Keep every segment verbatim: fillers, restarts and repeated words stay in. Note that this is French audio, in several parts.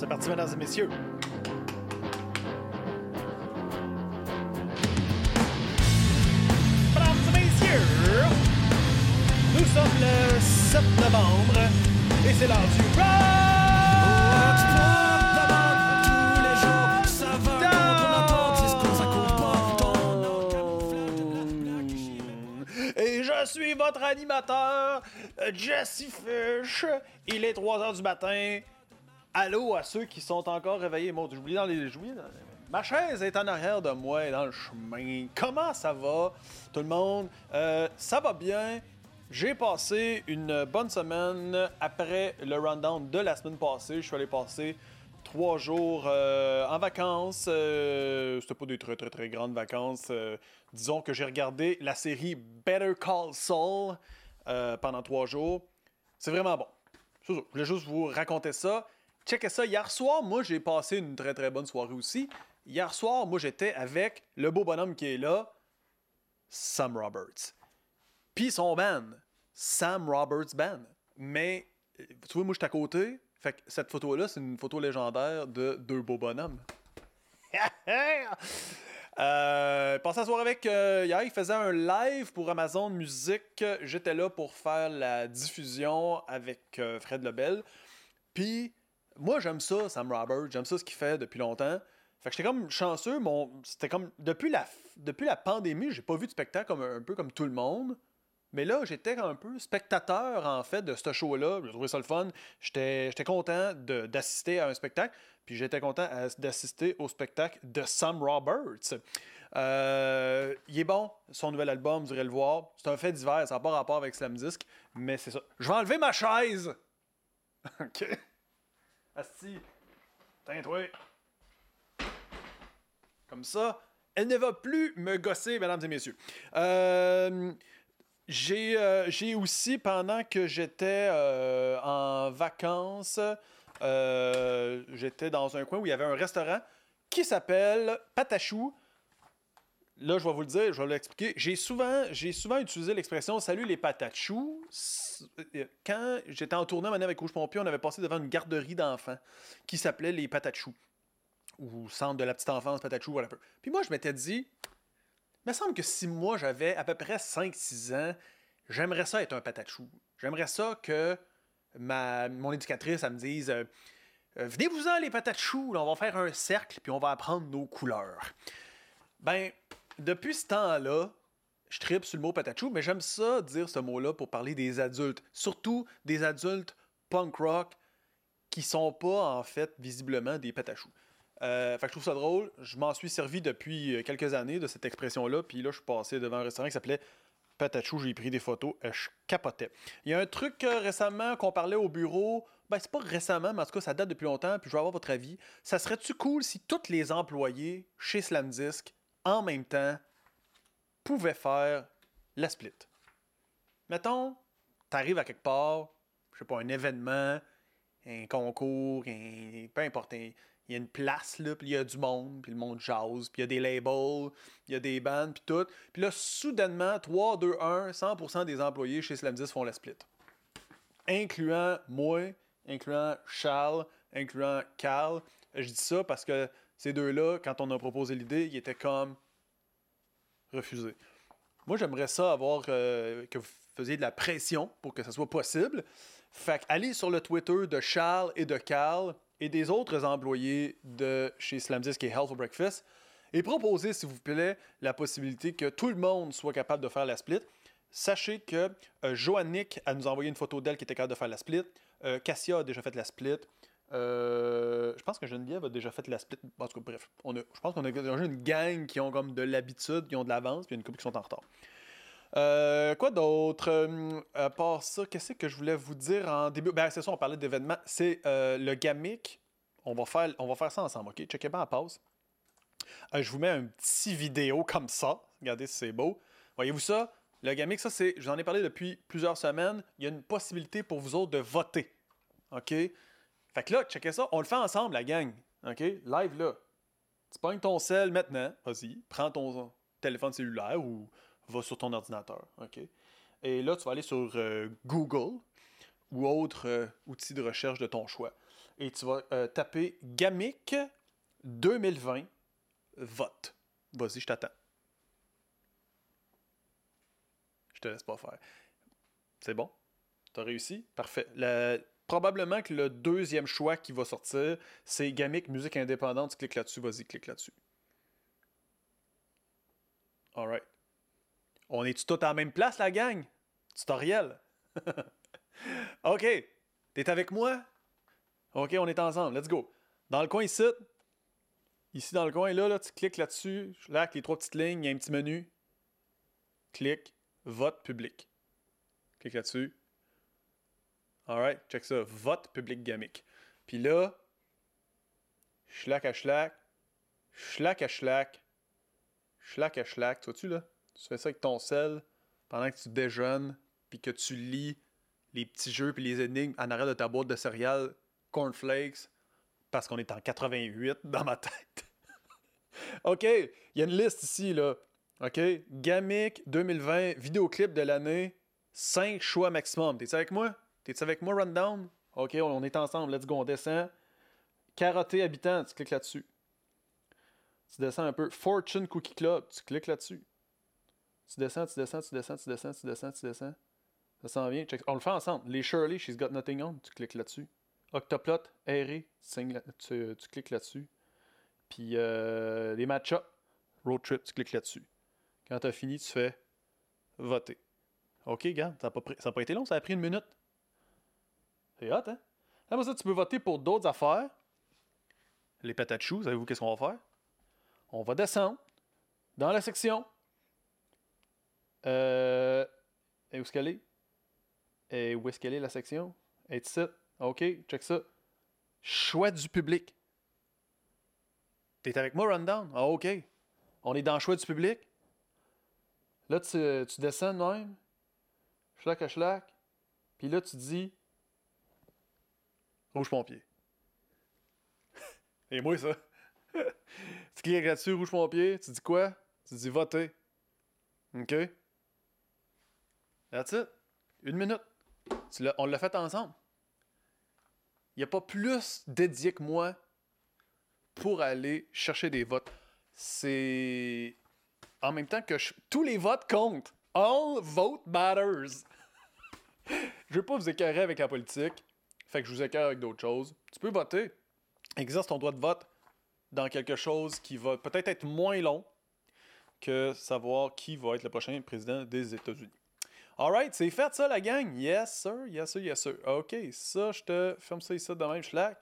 C'est parti, mesdames et messieurs. Mesdames et messieurs, nous sommes le sept novembre et c'est l'heure du Rock! Je suis votre animateur, Jesse Fisch. Il est trois heures du matin. Allô à ceux qui sont encore réveillés. Mon Dieu, j'oublie dans les jouets. Ma chaise est en arrière de moi, dans le chemin. Comment ça va, tout le monde? Euh, ça va bien. J'ai passé une bonne semaine après le rundown de la semaine passée. Je suis allé passer trois jours euh, en vacances. Euh, c'était pas des très, très, très grandes vacances. Euh, disons que j'ai regardé la série Better Call Saul euh, pendant trois jours. C'est vraiment bon. C'est ça. Je voulais juste vous raconter ça. Checkez ça. Hier soir, moi, j'ai passé une très, très bonne soirée aussi. Hier soir, moi, j'étais avec le beau bonhomme qui est là, Sam Roberts. Puis son band, Sam Roberts Band. Mais, tu vois, moi, j'étais à côté. Fait que cette photo-là, c'est une photo légendaire de deux beaux bonhommes. euh, passé la soirée avec... Euh, hier, il faisait un live pour Amazon Music. J'étais là pour faire la diffusion avec euh, Fred Lebel. Puis, moi, j'aime ça, Sam Roberts. J'aime ça, ce qu'il fait depuis longtemps. Fait que j'étais comme chanceux. Mon, c'était comme... Depuis la, depuis la pandémie, j'ai pas vu de spectacle comme, un peu comme tout le monde. Mais là, j'étais un peu spectateur, en fait, de ce show-là. J'ai trouvé ça le fun. J'étais, j'étais content de, d'assister à un spectacle. Puis j'étais content à, d'assister au spectacle de Sam Roberts. Euh, il est bon, son nouvel album, vous irez le voir. C'est un fait divers, ça n'a pas rapport avec Slamdisc. Mais c'est ça. Je vais enlever ma chaise! OK. Asti. Tiens-toi. Comme ça, elle ne va plus me gosser, mesdames et messieurs. Euh... J'ai, euh, j'ai aussi, pendant que j'étais euh, en vacances, euh, j'étais dans un coin où il y avait un restaurant qui s'appelle Patachou. Là, je vais vous le dire, je vais l'expliquer. J'ai souvent, j'ai souvent utilisé l'expression « Salut les Patachou ». Quand j'étais en tournée avec Rouge-Pompier, on avait passé devant une garderie d'enfants qui s'appelait les Patachou, ou Centre de la petite enfance, Patachou, voilà. Puis moi, je m'étais dit... Il me semble que si moi, j'avais à peu près cinq six ans, j'aimerais ça être un patachou. J'aimerais ça que ma, mon éducatrice, elle me dise euh, « Venez-vous-en, les patachous, on va faire un cercle, puis on va apprendre nos couleurs. » Ben, depuis ce temps-là, je tripe sur le mot patachou, mais j'aime ça dire ce mot-là pour parler des adultes. Surtout des adultes punk rock qui sont pas, en fait, visiblement des patachous. Euh, fait que je trouve ça drôle. Je m'en suis servi depuis quelques années de cette expression-là. Puis là, je suis passé devant un restaurant qui s'appelait Patachou. J'ai pris des photos. Je capotais. Il y a un truc euh, récemment qu'on parlait au bureau. Ben, c'est pas récemment, mais en tout cas, ça date depuis longtemps. Puis je veux avoir votre avis. Ça serait-tu cool si tous les employés chez Slamdisc, en même temps, pouvaient faire la split? Mettons, t'arrives à quelque part, je sais pas, un événement, un concours, un... peu importe, un... Il y a une place, là, puis il y a du monde, puis le monde jase, puis il y a des labels, il y a des bands, puis tout. Puis là, soudainement, trois, deux, un, cent pour cent des employés chez Slamdisc font la split. Incluant moi, incluant Charles, incluant Carl. Je dis ça parce que ces deux-là, quand on a proposé l'idée, ils étaient comme refusés. Moi, j'aimerais ça avoir euh, que vous faisiez de la pression pour que ça soit possible. Fait que allez sur le Twitter de Charles et de Carl et des autres employés de chez Slamdisc et Hell for Breakfast, et proposez, s'il vous plaît, la possibilité que tout le monde soit capable de faire la split. Sachez que euh, Joannick a nous envoyé une photo d'elle qui était capable de faire la split. Euh, Cassia a déjà fait la split. Euh, je pense que Geneviève a déjà fait la split. En tout cas, bref, on a, je pense qu'on a déjà une gang qui ont comme de l'habitude, qui ont de l'avance, puis il y a une couple qui sont en retard. Euh, quoi d'autre? Euh, à part ça, qu'est-ce que je voulais vous dire en début? Ben, c'est ça, on parlait d'événements. C'est euh, le GAMIC. On va faire, on va faire ça ensemble, OK? Checkez bien la pause. Euh, je vous mets un petit vidéo comme ça. Regardez si c'est beau. Voyez-vous ça? Le GAMIC, ça, c'est... Je vous en ai parlé depuis plusieurs semaines. Il y a une possibilité pour vous autres de voter. OK? Fait que là, checkez ça. On le fait ensemble, la gang. OK? Live, là. Tu pognes ton cell maintenant. Vas-y. Prends ton téléphone cellulaire ou... va sur ton ordinateur, OK? Et là, tu vas aller sur euh, Google ou autre euh, outil de recherche de ton choix. et tu vas euh, taper GAMIC deux mille vingt vote. Vas-y, je t'attends. Je te laisse pas faire. C'est bon? T'as réussi? Parfait. La... Probablement que le deuxième choix qui va sortir, c'est GAMIC musique indépendante. Tu cliques là-dessus. Vas-y, clique là-dessus. All right. On est-tu tous à la même place, la gang? Tutoriel. OK. T'es avec moi? OK, on est ensemble. Let's go. Dans le coin ici. Ici, dans le coin, là, là tu cliques là-dessus. Là, avec les trois petites lignes, il y a un petit menu. Clique. Vote public. Clique là-dessus. All right. Check ça. Vote public GAMIC. Puis là, schlac à schlac. Schlac à schlac. Schlac à schlac. Tu vois-tu, là? Tu fais ça avec ton sel pendant que tu déjeunes puis que tu lis les petits jeux puis les énigmes en arrière de ta boîte de céréales Corn Flakes parce qu'on est en quatre-vingt-huit dans ma tête. OK, il y a une liste ici, là. OK, GAMIC deux mille vingt, vidéoclip de l'année, cinq choix maximum. T'es-tu avec moi? T'es-tu avec moi, Rundown? OK, on est ensemble. Let's go, on descend. Karate habitant, tu cliques là-dessus. Tu descends un peu. Fortune cookie club, tu cliques là-dessus. Tu descends, tu descends, tu descends, tu descends, tu descends, tu descends. Ça s'en vient. Check. On le fait ensemble. Les Shirley, She's Got Nothing On, tu cliques là-dessus. Octoplot, aéré, tu, tu, tu cliques là-dessus. Puis euh, les Matcha, Road Trip, tu cliques là-dessus. Quand t'as fini, tu fais voter. OK, regarde, ça n'a pas, pr- pas été long, ça a pris une minute. C'est hot, hein? Après ça, tu peux voter pour d'autres affaires. Les Patachou, savez-vous qu'est-ce qu'on va faire? On va descendre dans la section... Euh, et où est-ce qu'elle est? Et où est-ce qu'elle est, la section? Et ici. OK, check ça. Choix du public. T'es avec moi, Rundown? Ah, OK. On est dans le choix du public. Là, tu, tu descends même. Schlac à schlac. Puis là, tu dis... Rouge-Pompier. Et moi, ça. Tu cliques là-dessus, Rouge-Pompier. Tu dis quoi? Tu dis voter. OK? That's it. Une minute. Tu l'as, on l'a fait ensemble. Il n'y a pas plus dédié que moi pour aller chercher des votes. C'est... En même temps que je... tous les votes comptent. All vote matters. Je ne veux pas vous écœurer avec la politique. Fait que je vous écœure avec d'autres choses. Tu peux voter. Exerce ton droit de vote dans quelque chose qui va peut-être être moins long que savoir qui va être le prochain président des États-Unis. Alright, c'est fait ça, la gang? Yes, sir, yes, sir, yes, sir. OK, ça, je te ferme ça ici de même, schlac.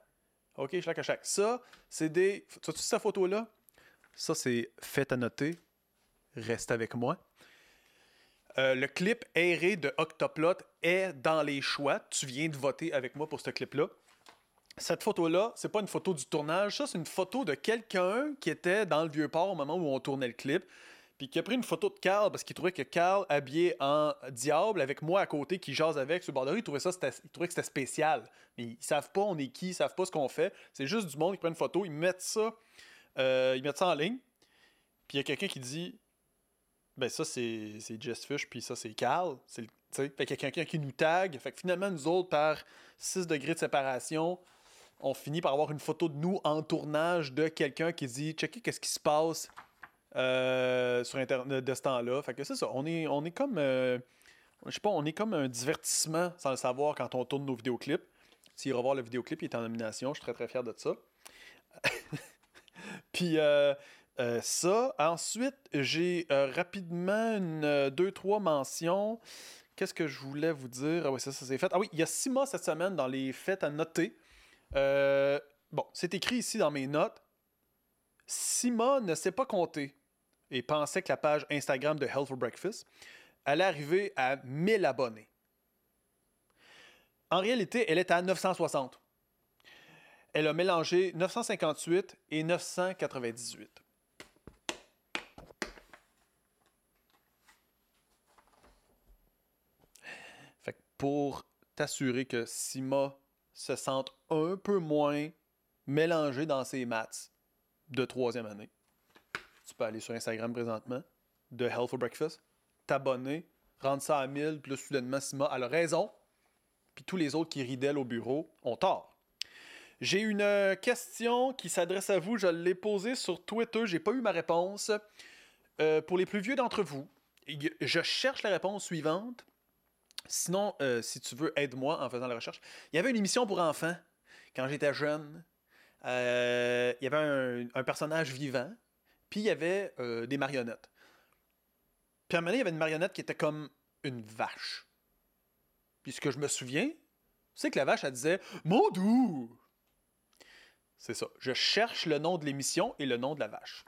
OK, schlac à schlac. Ça, c'est des... Tu vois-tu cette photo-là? Ça, c'est fait à noter. Reste avec moi. Euh, le clip aéré de Octoplot est dans les choix. Tu viens de voter avec moi pour ce clip-là. Cette photo-là, c'est pas une photo du tournage. Ça, c'est une photo de quelqu'un qui était dans le Vieux-Port au moment où on tournait le clip. Puis qui a pris une photo de Carl parce qu'il trouvait que Carl, habillé en diable, avec moi à côté, qui jase avec, sur le bord de rue, il trouvait ça, c'était, il trouvait que c'était spécial. Mais ils savent pas on est qui, ils savent pas ce qu'on fait. C'est juste du monde qui prend une photo, ils mettent ça, euh, ils mettent ça en ligne. Puis il y a quelqu'un qui dit, ben ça c'est, c'est Jesse Fisch, puis ça c'est Carl. C'est, fait qu'il y a quelqu'un qui nous tag. Fait que finalement, nous autres, par six degrés de séparation, on finit par avoir une photo de nous en tournage de quelqu'un qui dit, checkez qu'est-ce qui se passe. Euh, sur internet de ce temps-là. Fait que c'est ça, on est, on est comme euh, je sais pas, on est comme un divertissement sans le savoir quand on tourne nos vidéoclips. Tu iras voir le vidéoclip, il est en nomination, je suis très très fier de ça. Puis euh, euh, ça, ensuite j'ai euh, rapidement une, deux, trois mentions. Qu'est-ce que je voulais vous dire? Ah oui, ça, ça c'est fait. Ah oui, il y a six mois cette semaine dans les fêtes à noter. Euh, bon, c'est écrit ici dans mes notes. Sima ne sait pas compter et pensait que la page Instagram de Hell for Breakfast allait arriver à mille abonnés. En réalité, elle est à neuf cent soixante. Elle a mélangé neuf cent cinquante-huit et neuf cent quatre-vingt-dix-huit. Fait que pour t'assurer que Sima se sente un peu moins mélangée dans ses maths de troisième année, tu peux aller sur Instagram présentement, de Hell for Breakfast, t'abonner, rendre ça à mille, puis là, soudainement, Sima a raison, puis tous les autres qui rient d'elle au bureau ont tort. J'ai une euh, question qui s'adresse à vous. Je l'ai posée sur Twitter. J'ai pas eu ma réponse. Euh, pour les plus vieux d'entre vous, je cherche la réponse suivante. Sinon, euh, si tu veux, aide-moi en faisant la recherche. Il y avait une émission pour enfants quand j'étais jeune. Euh, il y avait un, un personnage vivant. Puis il y avait euh, des marionnettes. Puis à un moment donné, il y avait une marionnette qui était comme une vache. Puis ce que je me souviens, c'est que la vache, elle disait « Mon doux !» C'est ça. Je cherche le nom de l'émission et le nom de la vache.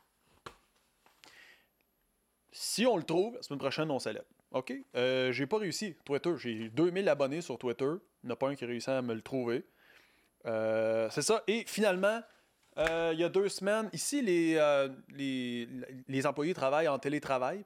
Si on le trouve, la semaine prochaine, on célèbre. OK? Euh, j'ai pas réussi. Twitter, j'ai deux mille abonnés sur Twitter. Il n'y en a pas un qui réussit à me le trouver. Euh, c'est ça. Et finalement, euh, il y a deux semaines, ici, les, euh, les, les employés travaillent en télétravail.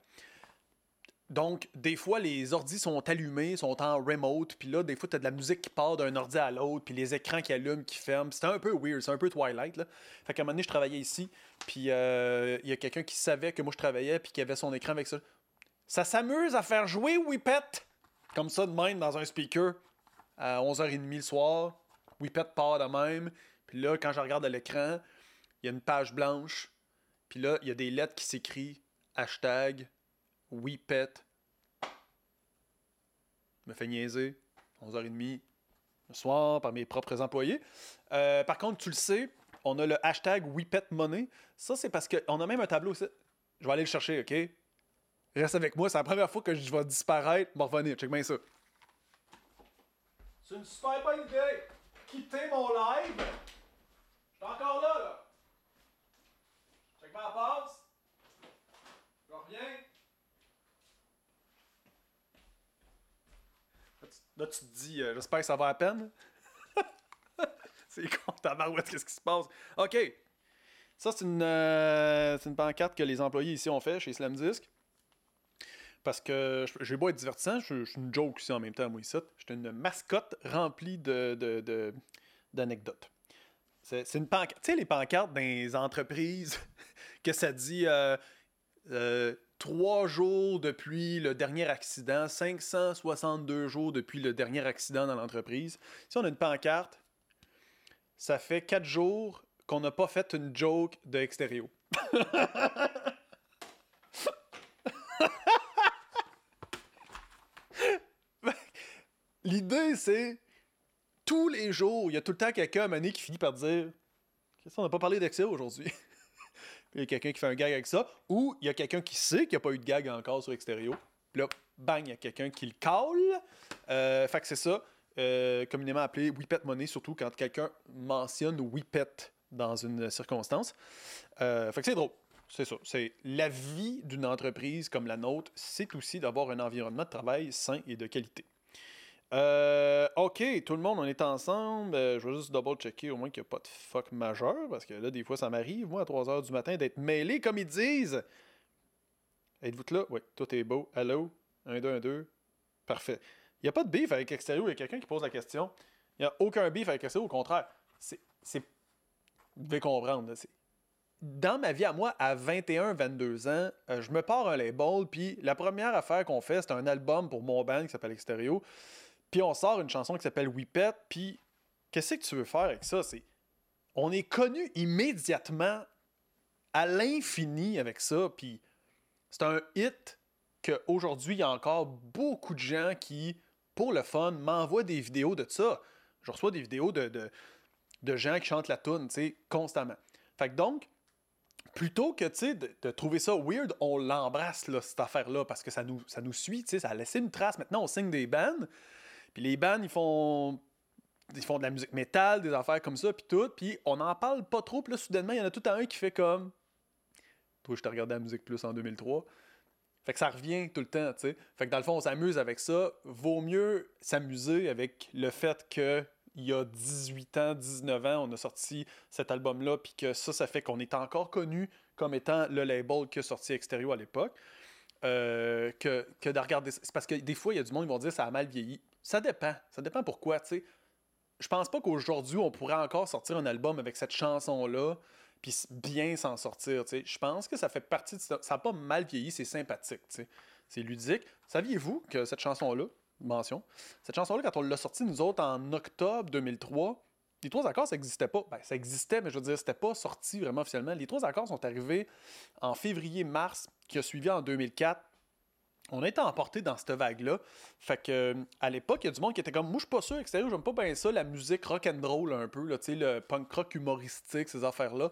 Donc, des fois, les ordis sont allumés, sont en remote, puis là, des fois, t'as de la musique qui part d'un ordi à l'autre, puis les écrans qui allument, qui ferment. C'était un peu weird, c'est un peu Twilight, là. Fait qu'à un moment donné, je travaillais ici, puis il euh, y a quelqu'un qui savait que moi, je travaillais, puis qui avait son écran avec ça. Ça s'amuse à faire jouer Whippet! Comme ça, de même, dans un speaker, à onze heures trente le soir, Whippet part de même, puis là, quand je regarde à l'écran, il y a une page blanche, puis là, il y a des lettres qui s'écrivent hashtag... Whippet. Me fait niaiser. onze heures trente le soir par mes propres employés. Euh, par contre, tu le sais, on a le hashtag Whippet Money. Ça, c'est parce qu'on a même un tableau aussi. Je vais aller le chercher, OK? Reste avec moi. C'est la première fois que je vais disparaître. Bon, revenez. Check bien ça. C'est une super bonne idée. Quitter mon live. Je suis encore là, là. Check ma passe. Je reviens. Là, tu te dis, euh, j'espère que ça va à peine. C'est con, t'as marouette, qu'est-ce qui se passe? OK. Ça, c'est une, euh, c'est une pancarte que les employés ici ont fait chez Slamdisc. Parce que j'ai beau être divertissant, je suis une joke aussi en même temps, moi, ici. J'étais une mascotte remplie de, de, de, d'anecdotes. C'est, c'est une pancarte. Tu sais, les pancartes des entreprises que ça dit... Euh, euh, Trois jours depuis le dernier accident, cinq cent soixante-deux jours depuis le dernier accident dans l'entreprise. Si on a une pancarte, ça fait quatre jours qu'on n'a pas fait une joke de extério. L'idée, c'est tous les jours, il y a tout le temps quelqu'un à Mané qui finit par dire « Qu'est-ce qu'on n'a pas parlé d'extério aujourd'hui? » Il y a quelqu'un qui fait un gag avec ça, ou il y a quelqu'un qui sait qu'il n'y a pas eu de gag encore sur Extérieur. Puis là, bang, il y a quelqu'un qui le colle. Euh, fait que c'est ça, euh, communément appelé Whippet Money, surtout quand quelqu'un mentionne Whippet dans une circonstance. Euh, fait que c'est drôle, c'est ça. C'est la vie d'une entreprise comme la nôtre, c'est aussi d'avoir un environnement de travail sain et de qualité. Euh, ok, tout le monde, on est ensemble. Euh, je vais juste double-checker au moins qu'il n'y a pas de fuck majeur, parce que là, des fois, ça m'arrive, moi, à trois heures du matin, d'être mêlé, comme ils disent. Êtes-vous là? Oui, tout est beau. Allô? un, deux, un, deux. Parfait. Il n'y a pas de beef avec Extérieur. Il y a quelqu'un qui pose la question. Il n'y a aucun beef avec Extérieur, au contraire. C'est, c'est... Vous devez comprendre, là, c'est... Dans ma vie à moi, à vingt et un, vingt-deux ans, euh, je me pars un label, puis la première affaire qu'on fait, c'est un album pour mon band qui s'appelle Extérieur. Puis on sort une chanson qui s'appelle Whippet, puis qu'est-ce que tu veux faire avec ça? C'est... On est connu immédiatement à l'infini avec ça, puis c'est un hit qu'aujourd'hui, il y a encore beaucoup de gens qui, pour le fun, m'envoient des vidéos de ça. Je reçois des vidéos de, de, de gens qui chantent la toune, tu sais, constamment. Fait que donc, plutôt que, tu sais, de, de trouver ça weird, on l'embrasse, là, cette affaire-là, parce que ça nous, ça nous suit, tu sais, ça a laissé une trace. Maintenant, on signe des bands. Puis les bands, ils font ils font de la musique métal, des affaires comme ça, puis tout. Puis on n'en parle pas trop. Puis là, soudainement, il y en a tout à un qui fait comme... Toi, je t'ai regardé la musique plus en deux mille trois. Fait que ça revient tout le temps, tu sais. Fait que dans le fond, on s'amuse avec ça. Vaut mieux s'amuser avec le fait que il y a dix-huit ans, dix-neuf ans, on a sorti cet album-là, puis que ça, ça fait qu'on est encore connu comme étant le label qui a sorti Extérieur à l'époque. Euh, que, que de regarder... C'est parce que des fois, il y a du monde qui vont dire « ça a mal vieilli ». Ça dépend. Ça dépend pourquoi, tu sais. Je pense pas qu'aujourd'hui, on pourrait encore sortir un album avec cette chanson-là puis bien s'en sortir, tu sais. Je pense que ça fait partie de... Ça n'a pas mal vieilli, c'est sympathique, tu sais. C'est ludique. Saviez-vous que cette chanson-là, mention, cette chanson-là, quand on l'a sortie, nous autres, en octobre deux mille trois, Les trois accords, ça n'existait pas. Ben, ça existait, mais je veux dire, c'était pas sorti vraiment officiellement. Les trois accords sont arrivés en février-mars, qui a suivi en deux mille quatre. On a été emportés dans cette vague-là. Fait que, à l'époque, il y a du monde qui était comme, moi, je suis pas sûr, et cetera. J'aime pas bien ça, la musique rock'n'roll un peu, là, tu sais, le punk rock humoristique, ces affaires-là.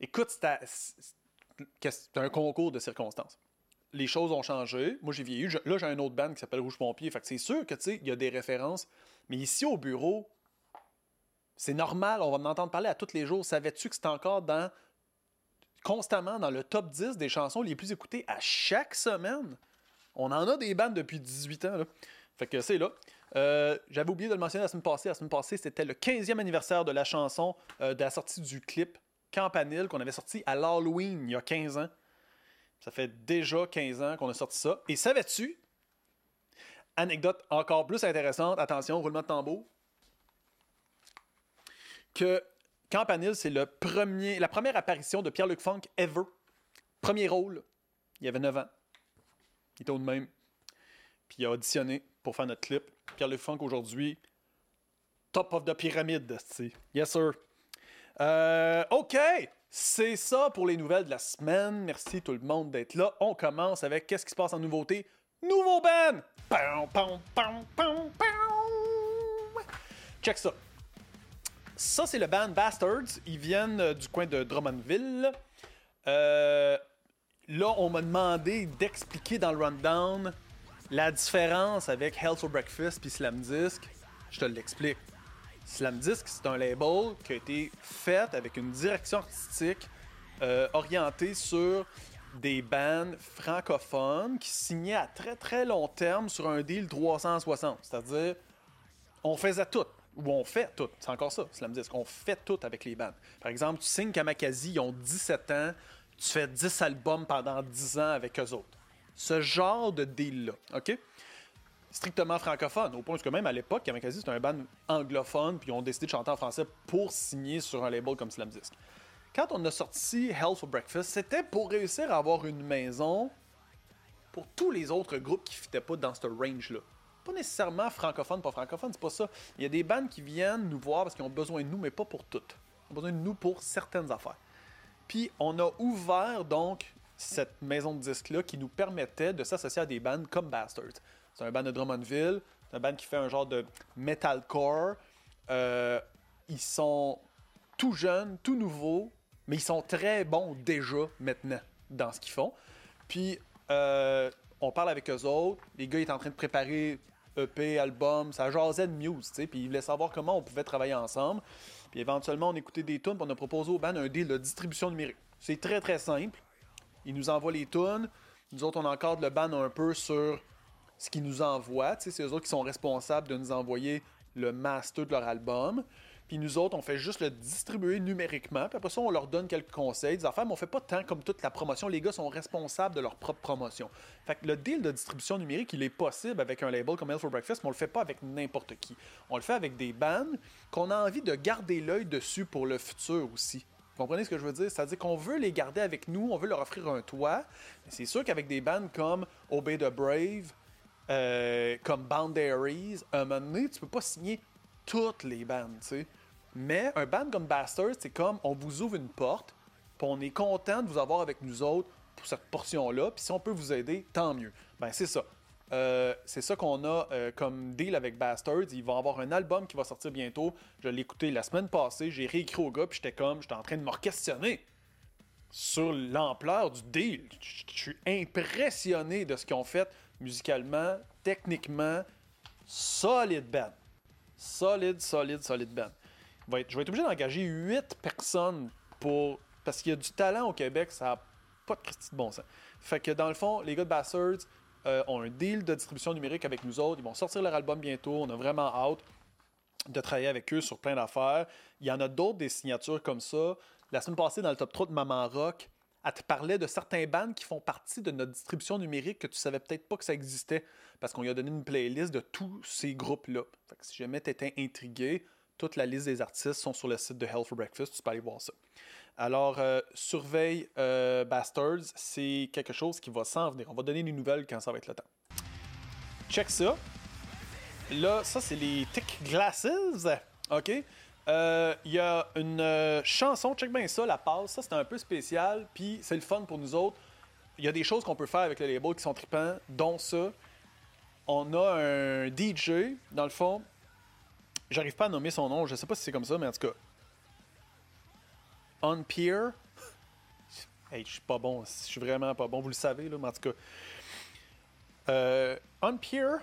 Écoute, c'était, c'était un concours de circonstances. Les choses ont changé. Moi, j'ai vieilli. Je, là, j'ai un autre band qui s'appelle Rouge-Pompier. Fait que c'est sûr que, tu sais, il y a des références. Mais ici, au bureau, c'est normal, on va en entendre parler à tous les jours. Savais-tu que c'est encore dans constamment dans le top dix des chansons les plus écoutées à chaque semaine? On en a des bandes depuis dix-huit ans. Là. Fait que c'est là. Euh, j'avais oublié de le mentionner la semaine passée. La semaine passée, c'était le quinzième anniversaire de la chanson, euh, de la sortie du clip Campanile qu'on avait sorti à l'Halloween il y a quinze ans. Ça fait déjà quinze ans qu'on a sorti ça. Et savais-tu? Anecdote encore plus intéressante. Attention, roulement de tambour. Que Campanile, c'est le premier, la première apparition de Pierre-Luc Funk ever. Premier rôle, il avait neuf ans. Il était au de même. Puis il a auditionné pour faire notre clip. Pierre-Luc Funk aujourd'hui, top of the pyramid. T'sais. Yes, sir. Euh, OK, c'est ça pour les nouvelles de la semaine. Merci tout le monde d'être là. On commence avec qu'est-ce qui se passe en nouveauté. Nouveau band! Pam, pam, pam, pam, pam. Check ça. Ça, c'est le band Bastards. Ils viennent euh, du coin de Drummondville. Euh, là, on m'a demandé d'expliquer dans le rundown la différence avec Hell for Breakfast puis Slamdisc. Je te l'explique. Slamdisc, c'est un label qui a été fait avec une direction artistique euh, orientée sur des bands francophones qui signaient à très très long terme sur un deal trois cent soixante. C'est-à-dire, on faisait tout. Où on fait tout, c'est encore ça, Slamdisc. On fait tout avec les bandes. Par exemple, tu signes Kamakazi, ils ont dix-sept ans, tu fais dix albums pendant dix ans avec eux autres. Ce genre de deal-là, OK? Strictement francophone, au point que même à l'époque, Kamakazi, c'était un band anglophone, puis ils ont décidé de chanter en français pour signer sur un label comme Slamdisc. Quand on a sorti Hell for Breakfast, c'était pour réussir à avoir une maison pour tous les autres groupes qui ne fitaient pas dans ce range-là. Pas nécessairement francophone, pas francophone, c'est pas ça. Il y a des bands qui viennent nous voir parce qu'ils ont besoin de nous, mais pas pour toutes. Ils ont besoin de nous pour certaines affaires. Puis on a ouvert donc cette maison de disques-là qui nous permettait de s'associer à des bands comme Bastards. C'est un band de Drummondville, c'est un band qui fait un genre de metalcore. Euh, ils sont tout jeunes, tout nouveaux, mais ils sont très bons déjà maintenant dans ce qu'ils font. Puis euh, on parle avec eux autres, les gars étaient en train de préparer E P, album, ça jasait de muse, tu sais, puis ils voulaient savoir comment on pouvait travailler ensemble. Puis éventuellement, on écoutait des tunes, puis on a proposé au band un deal de distribution numérique. C'est très très simple. Ils nous envoient les tunes, nous autres on encadre le band un peu sur ce qu'ils nous envoient, tu sais, c'est eux autres qui sont responsables de nous envoyer le master de leur album. Puis nous autres, on fait juste le distribuer numériquement. Puis après ça, on leur donne quelques conseils, des affaires, mais on fait pas tant comme toute la promotion. Les gars sont responsables de leur propre promotion. Fait que le deal de distribution numérique, il est possible avec un label comme Hell for Breakfast, mais on le fait pas avec n'importe qui. On le fait avec des bands qu'on a envie de garder l'œil dessus pour le futur aussi. Vous comprenez ce que je veux dire? C'est-à-dire qu'on veut les garder avec nous, on veut leur offrir un toit. Mais c'est sûr qu'avec des bands comme Obey the Brave, euh, comme Boundaries, à un moment donné, tu peux pas signer toutes les bands, tu sais. Mais un band comme Bastards, c'est comme on vous ouvre une porte, puis on est content de vous avoir avec nous autres pour cette portion-là, puis si on peut vous aider, tant mieux. Ben c'est ça. Euh, c'est ça qu'on a euh, comme deal avec Bastards. Ils vont avoir un album qui va sortir bientôt. Je l'ai écouté la semaine passée, j'ai réécrit au gars, puis j'étais comme, j'étais en train de me re-questionner sur l'ampleur du deal. Je suis impressionné de ce qu'ils ont fait musicalement, techniquement. Solide band. Solide, solide, solide band. Je vais être obligé d'engager huit personnes pour. Parce qu'il y a du talent au Québec, ça n'a pas de Christy de bon sens. Fait que dans le fond, les gars de Bastards euh, ont un deal de distribution numérique avec nous autres. Ils vont sortir leur album bientôt. On a vraiment hâte de travailler avec eux sur plein d'affaires. Il y en a d'autres des signatures comme ça. La semaine passée, dans le top trois de Maman Rock, elle te parlait de certains bands qui font partie de notre distribution numérique que tu savais peut-être pas que ça existait. Parce qu'on lui a donné une playlist de tous ces groupes-là. Fait que si jamais tu étais intrigué, toute la liste des artistes sont sur le site de Hell for Breakfast. Tu peux aller voir ça. Alors, euh, surveille euh, Bastards. C'est quelque chose qui va s'en venir. On va donner des nouvelles quand ça va être le temps. Check ça. Là, ça, c'est les Tek Glasses. OK? Il euh, y a une euh, chanson, check bien ça, la passe. Ça, c'était un peu spécial, puis c'est le fun pour nous autres. Il y a des choses qu'on peut faire avec le label qui sont trippants, dont ça. On a un D J, dans le fond. J'arrive pas à nommer son nom, je sais pas si c'est comme ça, mais en tout cas. Unpeer. Hey, je suis pas bon, je suis vraiment pas bon, vous le savez, là, mais en tout cas. Euh, Unpeer.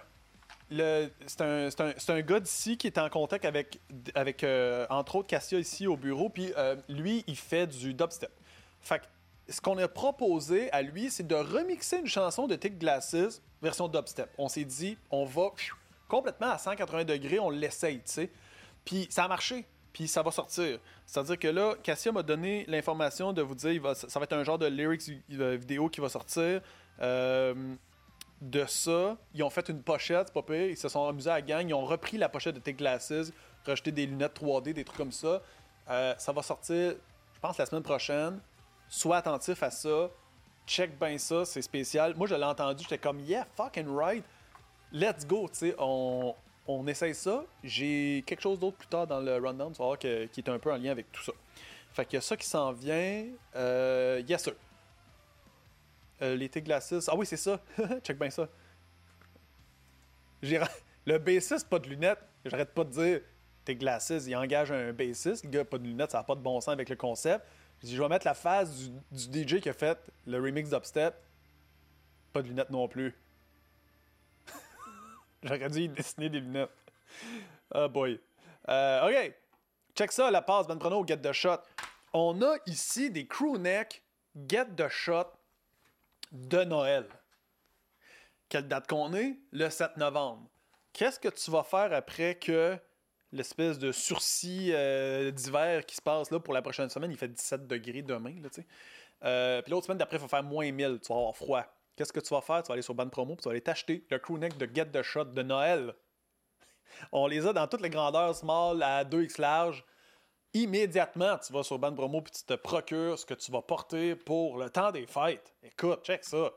Le, c'est, un, c'est, un, c'est un gars d'ici qui est en contact avec, avec euh, entre autres, Cassia ici au bureau. Puis euh, lui, il fait du dubstep. Fait que ce qu'on a proposé à lui, c'est de remixer une chanson de Tek Glasses version dubstep. On s'est dit, on va pfiou, complètement à cent quatre-vingts degrés, on l'essaye, tu sais. Puis ça a marché, puis ça va sortir. C'est-à-dire que là, Cassia m'a donné l'information de vous dire, il va, ça va être un genre de lyrics vidéo qui va sortir. Euh... De ça, ils ont fait une pochette, c'est pas pire, ils se sont amusés à la gang, ils ont repris la pochette de Tek Glasses, rejeté des lunettes trois D, des trucs comme ça. Euh, ça va sortir, je pense, la semaine prochaine. Sois attentif à ça, check bien ça, c'est spécial. Moi, je l'ai entendu, j'étais comme « Yeah, fucking right, let's go », tu sais, on, on essaye ça. J'ai quelque chose d'autre plus tard dans le rundown, tu vas voir, que, qui est un peu en lien avec tout ça. Fait qu'il y a ça qui s'en vient, euh, yes sir. Euh, les Tek Glasses. Ah oui, c'est ça. Check bien ça. J'ai... Le bassiste, pas de lunettes. J'arrête pas de dire Tek Glasses. Il engage un bassiste. Le gars, pas de lunettes, ça n'a pas de bon sens avec le concept. Je dis, je vais mettre la phase du, du D J qui a fait le remix d'Upstep. Pas de lunettes non plus. J'aurais dû y dessiner des lunettes. Oh boy. Euh, OK. Check ça, la passe. Band Promo, Get The Shot. On a ici des crewnecks Get The Shot de Noël. Quelle date qu'on est? Le sept novembre. Qu'est-ce que tu vas faire après que l'espèce de sursis euh, d'hiver qui se passe là pour la prochaine semaine, il fait dix-sept degrés demain, là, tu sais. Euh, puis l'autre semaine d'après, il faut faire moins mille, tu vas avoir froid. Qu'est-ce que tu vas faire? Tu vas aller sur Band Promo, puis tu vas aller t'acheter le crewneck de Get The Shot de Noël. On les a dans toutes les grandeurs, small à deux X large. Immédiatement, tu vas sur Band Promo puis tu te procures ce que tu vas porter pour le temps des fêtes. Écoute, check ça.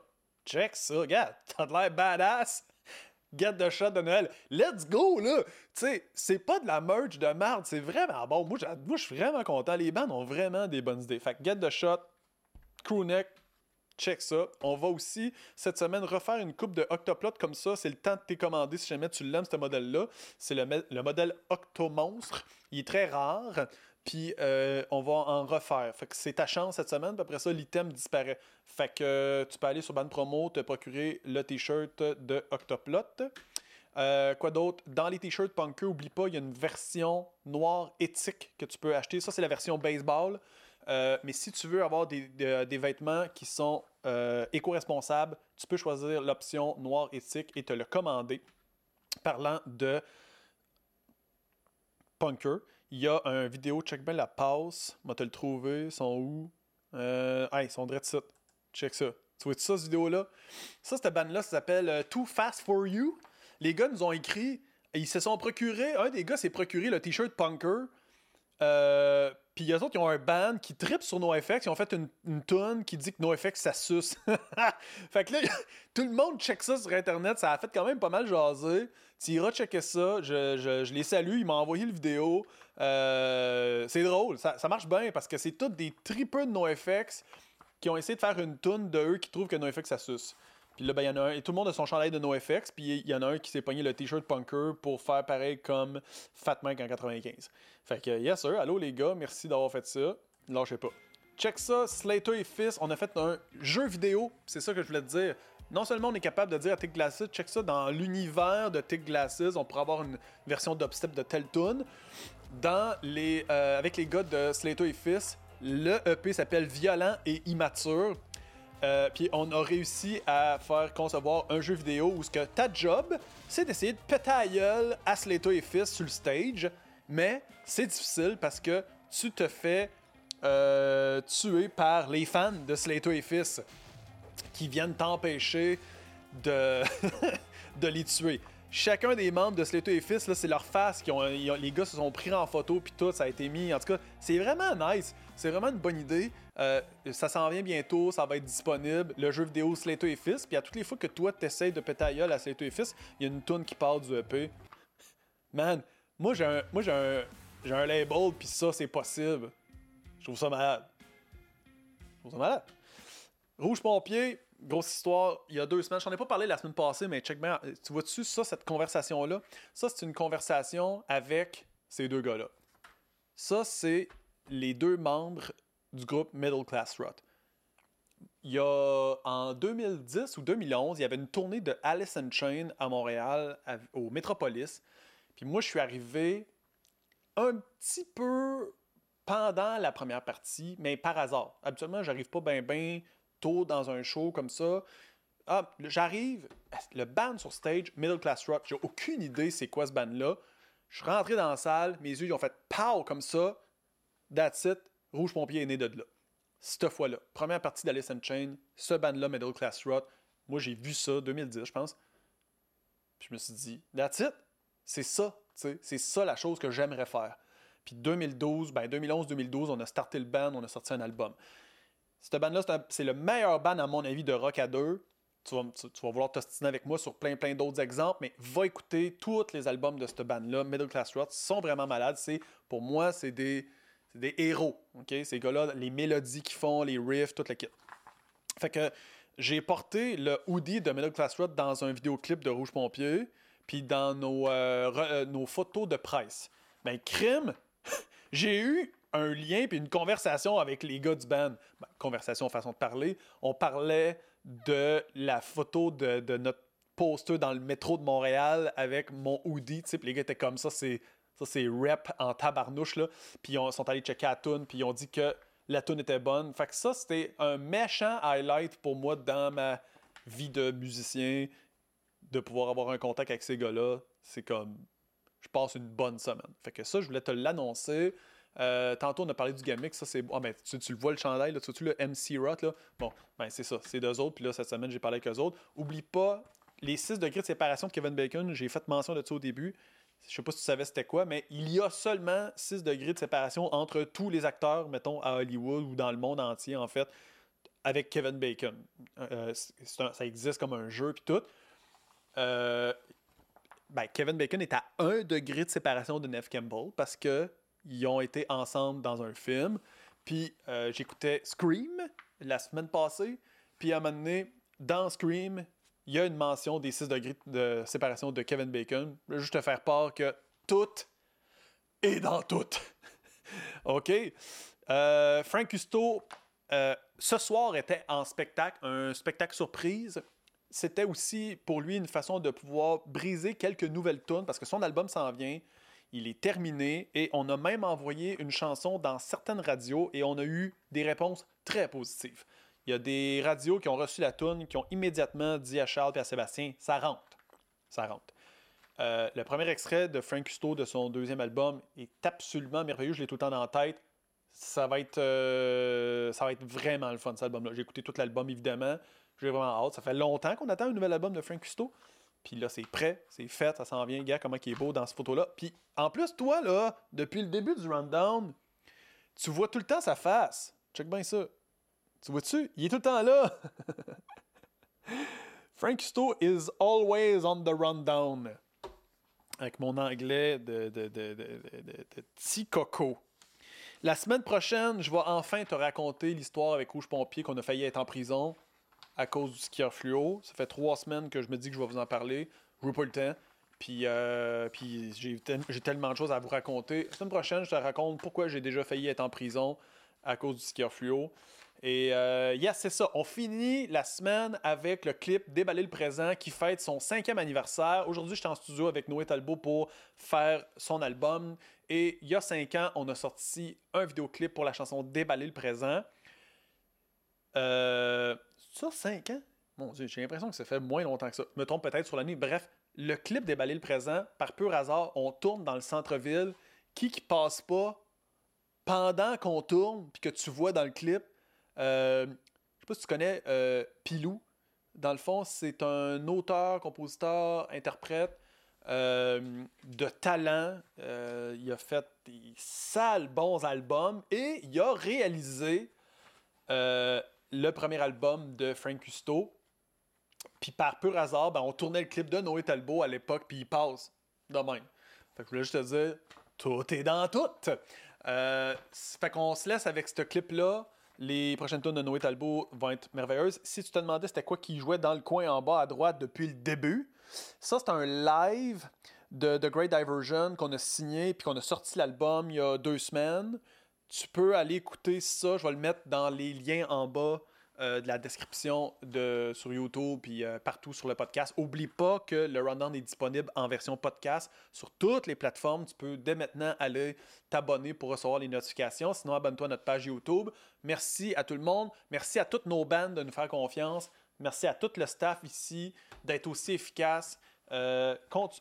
Check ça. Regarde, t'as de l'air badass. Get the shot de Noël. Let's go, là. Tu sais, c'est pas de la merch de merde. C'est vraiment bon. Moi, je suis vraiment content. Les bandes ont vraiment des bonnes idées. Fait que Get the Shot, crewneck, check ça. On va aussi, cette semaine, refaire une coupe de Octoplot comme ça. C'est le temps de télécommander si jamais tu l'aimes, ce modèle-là. C'est le, me- le modèle Octomonstre. Il est très rare. Puis euh, on va en refaire. Fait que c'est ta chance cette semaine. Puis après ça, l'item disparaît. Fait que euh, tu peux aller sur Band Promo, te procurer le t-shirt de Octoplot. Euh, quoi d'autre? Dans les t-shirts Punker, oublie pas, il y a une version noire éthique que tu peux acheter. Ça, c'est la version baseball. Euh, mais si tu veux avoir des, des, des vêtements qui sont euh, éco-responsables, tu peux choisir l'option noir éthique et te le commander. Parlant de Punker, il y a un vidéo, check bien la passe, moi te le trouver, ils sont où? Euh, ah, ils sont direct site, check ça. Tu vois-tu ça, cette vidéo-là? Ça, cette bande-là, ça s'appelle euh, Too Fast For You. Les gars nous ont écrit, ils se sont procurés, un des gars s'est procuré le t-shirt Punker, euh, puis les autres, ils ont un band qui trippe sur NoFX, ils ont fait une, une toune qui dit que NoFX, ça suce. Fait que là, tout le monde check ça sur Internet, ça a fait quand même pas mal jaser. Tu iras checker ça, je, je, je les salue, ils m'ont envoyé le vidéo. Euh, c'est drôle, ça, ça marche bien parce que c'est tous des tripeux de NoFX qui ont essayé de faire une toune de eux qui trouvent que NoFX, ça suce. Puis là, ben, y en a un, et tout le monde a son chandail de NoFX, puis il y en a un qui s'est pogné le t-shirt Punker pour faire pareil comme Fat Mike en quatre-vingt-quinze. Fait que, yes sir, allô les gars, merci d'avoir fait ça. Lâchez pas. Check ça, Slater et Fist, on a fait un jeu vidéo, c'est ça que je voulais te dire. Non seulement on est capable de dire à Tek Glasses, check ça, dans l'univers de Tek Glasses, on pourrait avoir une version d'Upstep de telle tune. Dans les, euh, avec les gars de Slater et Fist, le E P s'appelle Violent et Immature. Euh, puis on a réussi à faire concevoir un jeu vidéo où ce que ta job, c'est d'essayer de péter à gueule à Slater et Fist sur le stage, mais c'est difficile parce que tu te fais euh, tuer par les fans de Slater et Fist qui viennent t'empêcher de, de les tuer. Chacun des membres de Slater et Fist, là, c'est leur face, qui ont, ont, les gars se sont pris en photo, puis tout, ça a été mis. En tout cas, c'est vraiment nice, c'est vraiment une bonne idée. Euh, ça s'en vient bientôt, ça va être disponible, le jeu vidéo Slater et Fist. Puis à toutes les fois que toi t'essayes de péter à gueule à Slater et Fist, il y a une toune qui part du E P. Man, moi j'ai un, moi j'ai un, j'ai un label, puis ça, c'est possible. Je trouve ça malade. Je trouve ça malade. Rouge-Pompier, grosse histoire, il y a deux semaines. J'en ai pas parlé la semaine passée, mais check bien. Tu vois-tu ça, cette conversation-là? Ça, c'est une conversation avec ces deux gars-là. Ça, c'est les deux membres du groupe Middle Class Rut. Il y a, en deux mille dix ou deux mille onze, il y avait une tournée de Alice in Chains à Montréal, à, au Metropolis. Puis moi, je suis arrivé un petit peu pendant la première partie, mais par hasard. Habituellement, j'arrive pas bien ben tôt dans un show comme ça. Ah, j'arrive, le band sur stage, Middle Class Rut. J'ai aucune idée c'est quoi ce band-là. Je suis rentré dans la salle, mes yeux ils ont fait « pow » comme ça. That's it, Rouge-Pompier est né de là. Cette fois-là, première partie d'Alice in Chains, ce band-là, Middle Class Rut, moi j'ai vu ça, deux mille dix, je pense. Puis je me suis dit, that's it, c'est ça, tu sais, c'est ça la chose que j'aimerais faire. Puis deux mille douze, ben deux mille onze deux mille douze, on a starté le band, on a sorti un album. Cette band-là, c'est, un, c'est le meilleur band, à mon avis, de rock à deux. Tu vas, tu, tu vas vouloir t'ostiner avec moi sur plein, plein d'autres exemples, mais va écouter tous les albums de cette band-là, Middle Class Rut, sont vraiment malades. C'est, pour moi, c'est des... C'est des héros, ok? Ces gars-là, les mélodies qu'ils font, les riffs, toute la kit. Fait que j'ai porté le hoodie de Middle Class Rut dans un vidéoclip de Rouge-Pompier, puis dans nos, euh, re, euh, nos photos de presse. Ben, crime! J'ai eu un lien puis une conversation avec les gars du band. Ben, conversation, façon de parler. On parlait de la photo de, de notre poster dans le métro de Montréal avec mon hoodie. Puis les gars étaient comme ça, c'est... Ça, c'est rap en tabarnouche, là. Puis ils sont allés checker la toune, puis ils ont dit que la toune était bonne. Fait que ça, c'était un méchant highlight pour moi dans ma vie de musicien, de pouvoir avoir un contact avec ces gars-là. C'est comme... Je passe une bonne semaine. Fait que ça, je voulais te l'annoncer. Euh, tantôt, on a parlé du GAMIC. Ça, c'est... Ah, ben, tu, tu le vois, le chandail, là. Tu vois-tu le M C Rot, là? Bon, ben, c'est ça. C'est d'eux autres. Puis là, cette semaine, j'ai parlé avec eux autres. Oublie pas, les six degrés de séparation de Kevin Bacon, j'ai fait mention de ça au début. Je sais pas si tu savais c'était quoi, mais il y a seulement six degrés de séparation entre tous les acteurs, mettons, à Hollywood ou dans le monde entier, en fait, avec Kevin Bacon. Euh, c'est un, ça existe comme un jeu, puis tout. Euh, ben, Kevin Bacon est à un degré de séparation de Neve Campbell parce que ils ont été ensemble dans un film. Puis euh, j'écoutais Scream la semaine passée, puis à un moment donné, dans Scream... Il y a une mention des six degrés de séparation de Kevin Bacon. Je veux juste te faire part que tout est dans tout. OK? Euh, Frank Husto, euh, ce soir, était en spectacle, un spectacle surprise. C'était aussi, pour lui, une façon de pouvoir briser quelques nouvelles tunes parce que son album s'en vient. Il est terminé et on a même envoyé une chanson dans certaines radios et on a eu des réponses très positives. Il y a des radios qui ont reçu la toune, qui ont immédiatement dit à Charles et à Sébastien « ça rentre, ça rentre euh, ». Le premier extrait de Frank Husto de son deuxième album est absolument merveilleux, je l'ai tout le temps dans la tête. Ça va être, euh, ça va être vraiment le fun, cet album-là. J'ai écouté tout l'album, évidemment, j'ai vraiment hâte. Ça fait longtemps qu'on attend un nouvel album de Frank Husto. Puis là, c'est prêt, c'est fait, ça s'en vient, gars, comment il est beau dans cette photo-là. Puis en plus, toi, là, depuis le début du rundown, tu vois tout le temps sa face. Check bien ça. Tu vois-tu? Il est tout le temps là! Frank Husto is always on the rundown. Avec mon anglais de, de, de, de, de, de, de petit coco. La semaine prochaine, je vais enfin te raconter l'histoire avec Rouge-Pompier qu'on a failli être en prison à cause du skieur fluo. Ça fait trois semaines que je me dis que je vais vous en parler. Je n'ai pas le temps. Puis, euh, puis j'ai, tel- j'ai tellement de choses à vous raconter. La semaine prochaine, je te raconte pourquoi j'ai déjà failli être en prison à cause du skieur fluo. Et euh, yes, c'est ça. On finit la semaine avec le clip Déballer le Présent qui fête son cinquième anniversaire. Aujourd'hui, j'étais en studio avec Noé Talbot pour faire son album. Et il y a cinq ans, on a sorti un vidéoclip pour la chanson Déballer le Présent. Euh, ça, cinq ans? Mon Dieu, j'ai l'impression que ça fait moins longtemps que ça. Je me trompe peut-être sur l'année. Bref, le clip Déballer le Présent, par pur hasard, on tourne dans le centre-ville. Qui qui passe pas pendant qu'on tourne puis que tu vois dans le clip? Euh, je sais pas si tu connais euh, Pilou. Dans le fond, c'est un auteur, compositeur, interprète euh, de talent. Euh, il a fait des sales bons albums et il a réalisé euh, le premier album de Frank Husto. Puis par pur hasard, ben, on tournait le clip de Noé Talbot à l'époque puis il passe de même. Fait que je voulais juste te dire, tout est dans tout. Euh, fait qu'on se laisse avec ce clip-là. Les prochaines tunes de Noé Talbot vont être merveilleuses. Si tu te demandais c'était quoi qui jouait dans le coin en bas à droite depuis le début, ça c'est un live de The Great Diversion qu'on a signé puis qu'on a sorti l'album il y a deux semaines. Tu peux aller écouter ça, je vais le mettre dans les liens en bas euh, de la description de, sur YouTube puis euh, partout sur le podcast. Oublie pas que le rundown est disponible en version podcast sur toutes les plateformes. Tu peux dès maintenant aller t'abonner pour recevoir les notifications. Sinon, abonne-toi à notre page YouTube. Merci à tout le monde. Merci à toutes nos bandes de nous faire confiance. Merci à tout le staff ici d'être aussi efficace. Euh,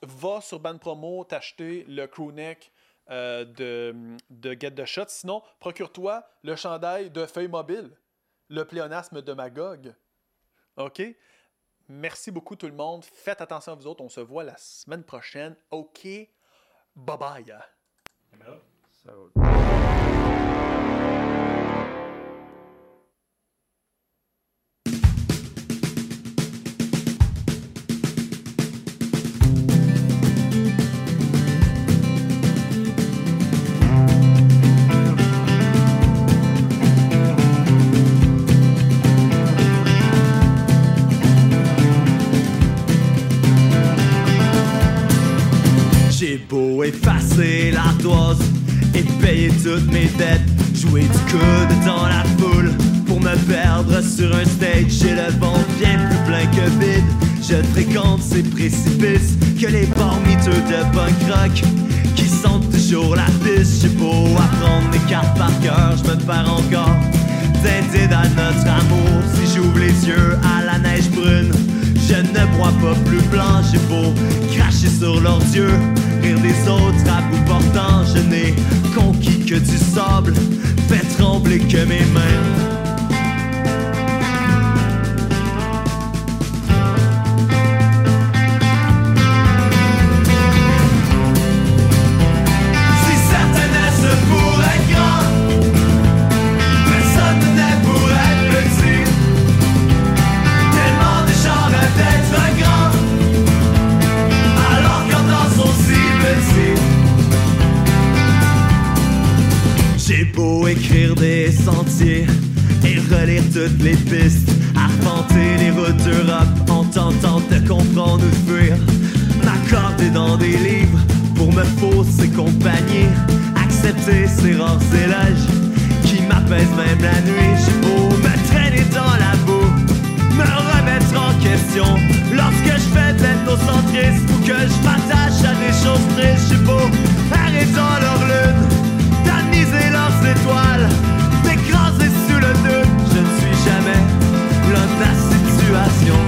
va sur Band Promo, t'acheter le crewneck euh, de, de Get The Shot. Sinon, procure-toi le chandail de Feuille Mobile, le pléonasme de Magog. OK? Merci beaucoup tout le monde. Faites attention à vous autres. On se voit la semaine prochaine. OK? Bye-bye. J'ai beau effacer la dose et payer toutes mes dettes, jouer du coude dans la foule pour me perdre sur un stage. J'ai le ventre bien plus plein que vide, je fréquente ces précipices que les parmiteux de punk rock qui sentent toujours la piste. J'ai beau apprendre mes cartes par cœur, je me perds encore teinté à notre amour. Si j'ouvre les yeux à la neige brune, je ne bois pas plus blanc. J'ai beau cracher sur leurs yeux, rire des autres à bout portant, je n'ai conquis que du sable, fait trembler que mes mains. Si certaines se pourraient grand, mais ça tenait pour être petit. Tellement de gens rêvent d'être grand, j'ai beau écrire des sentiers et relire toutes les pistes, arpenter les routes d'Europe en tentant de comprendre ou de fuir, m'accorder dans des livres pour me fausser compagnie, accepter ces rares éloges qui m'apaisent même la nuit. J'ai beau me traîner dans la boue, me remettre en question lorsque je fais de l'ethnocentrisme ou que je m'attache à des choses tristes. J'ai beau arrêtant leur lune, tamiser leurs étoiles, m'écraser sous le doute, je ne suis jamais l'homme de la situation.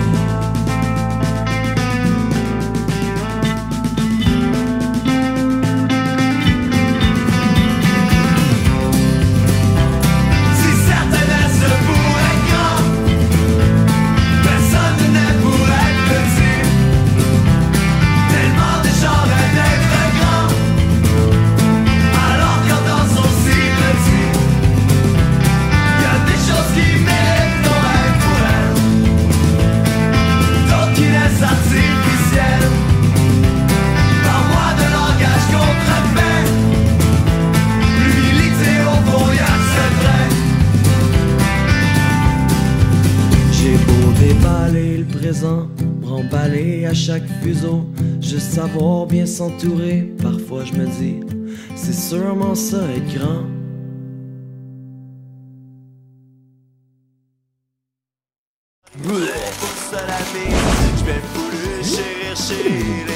Déballer le présent, remballer à chaque fuseau, juste savoir bien s'entourer. Parfois je me dis, c'est sûrement ça être grand. Pour se laver, je vais pouler chérir chérir.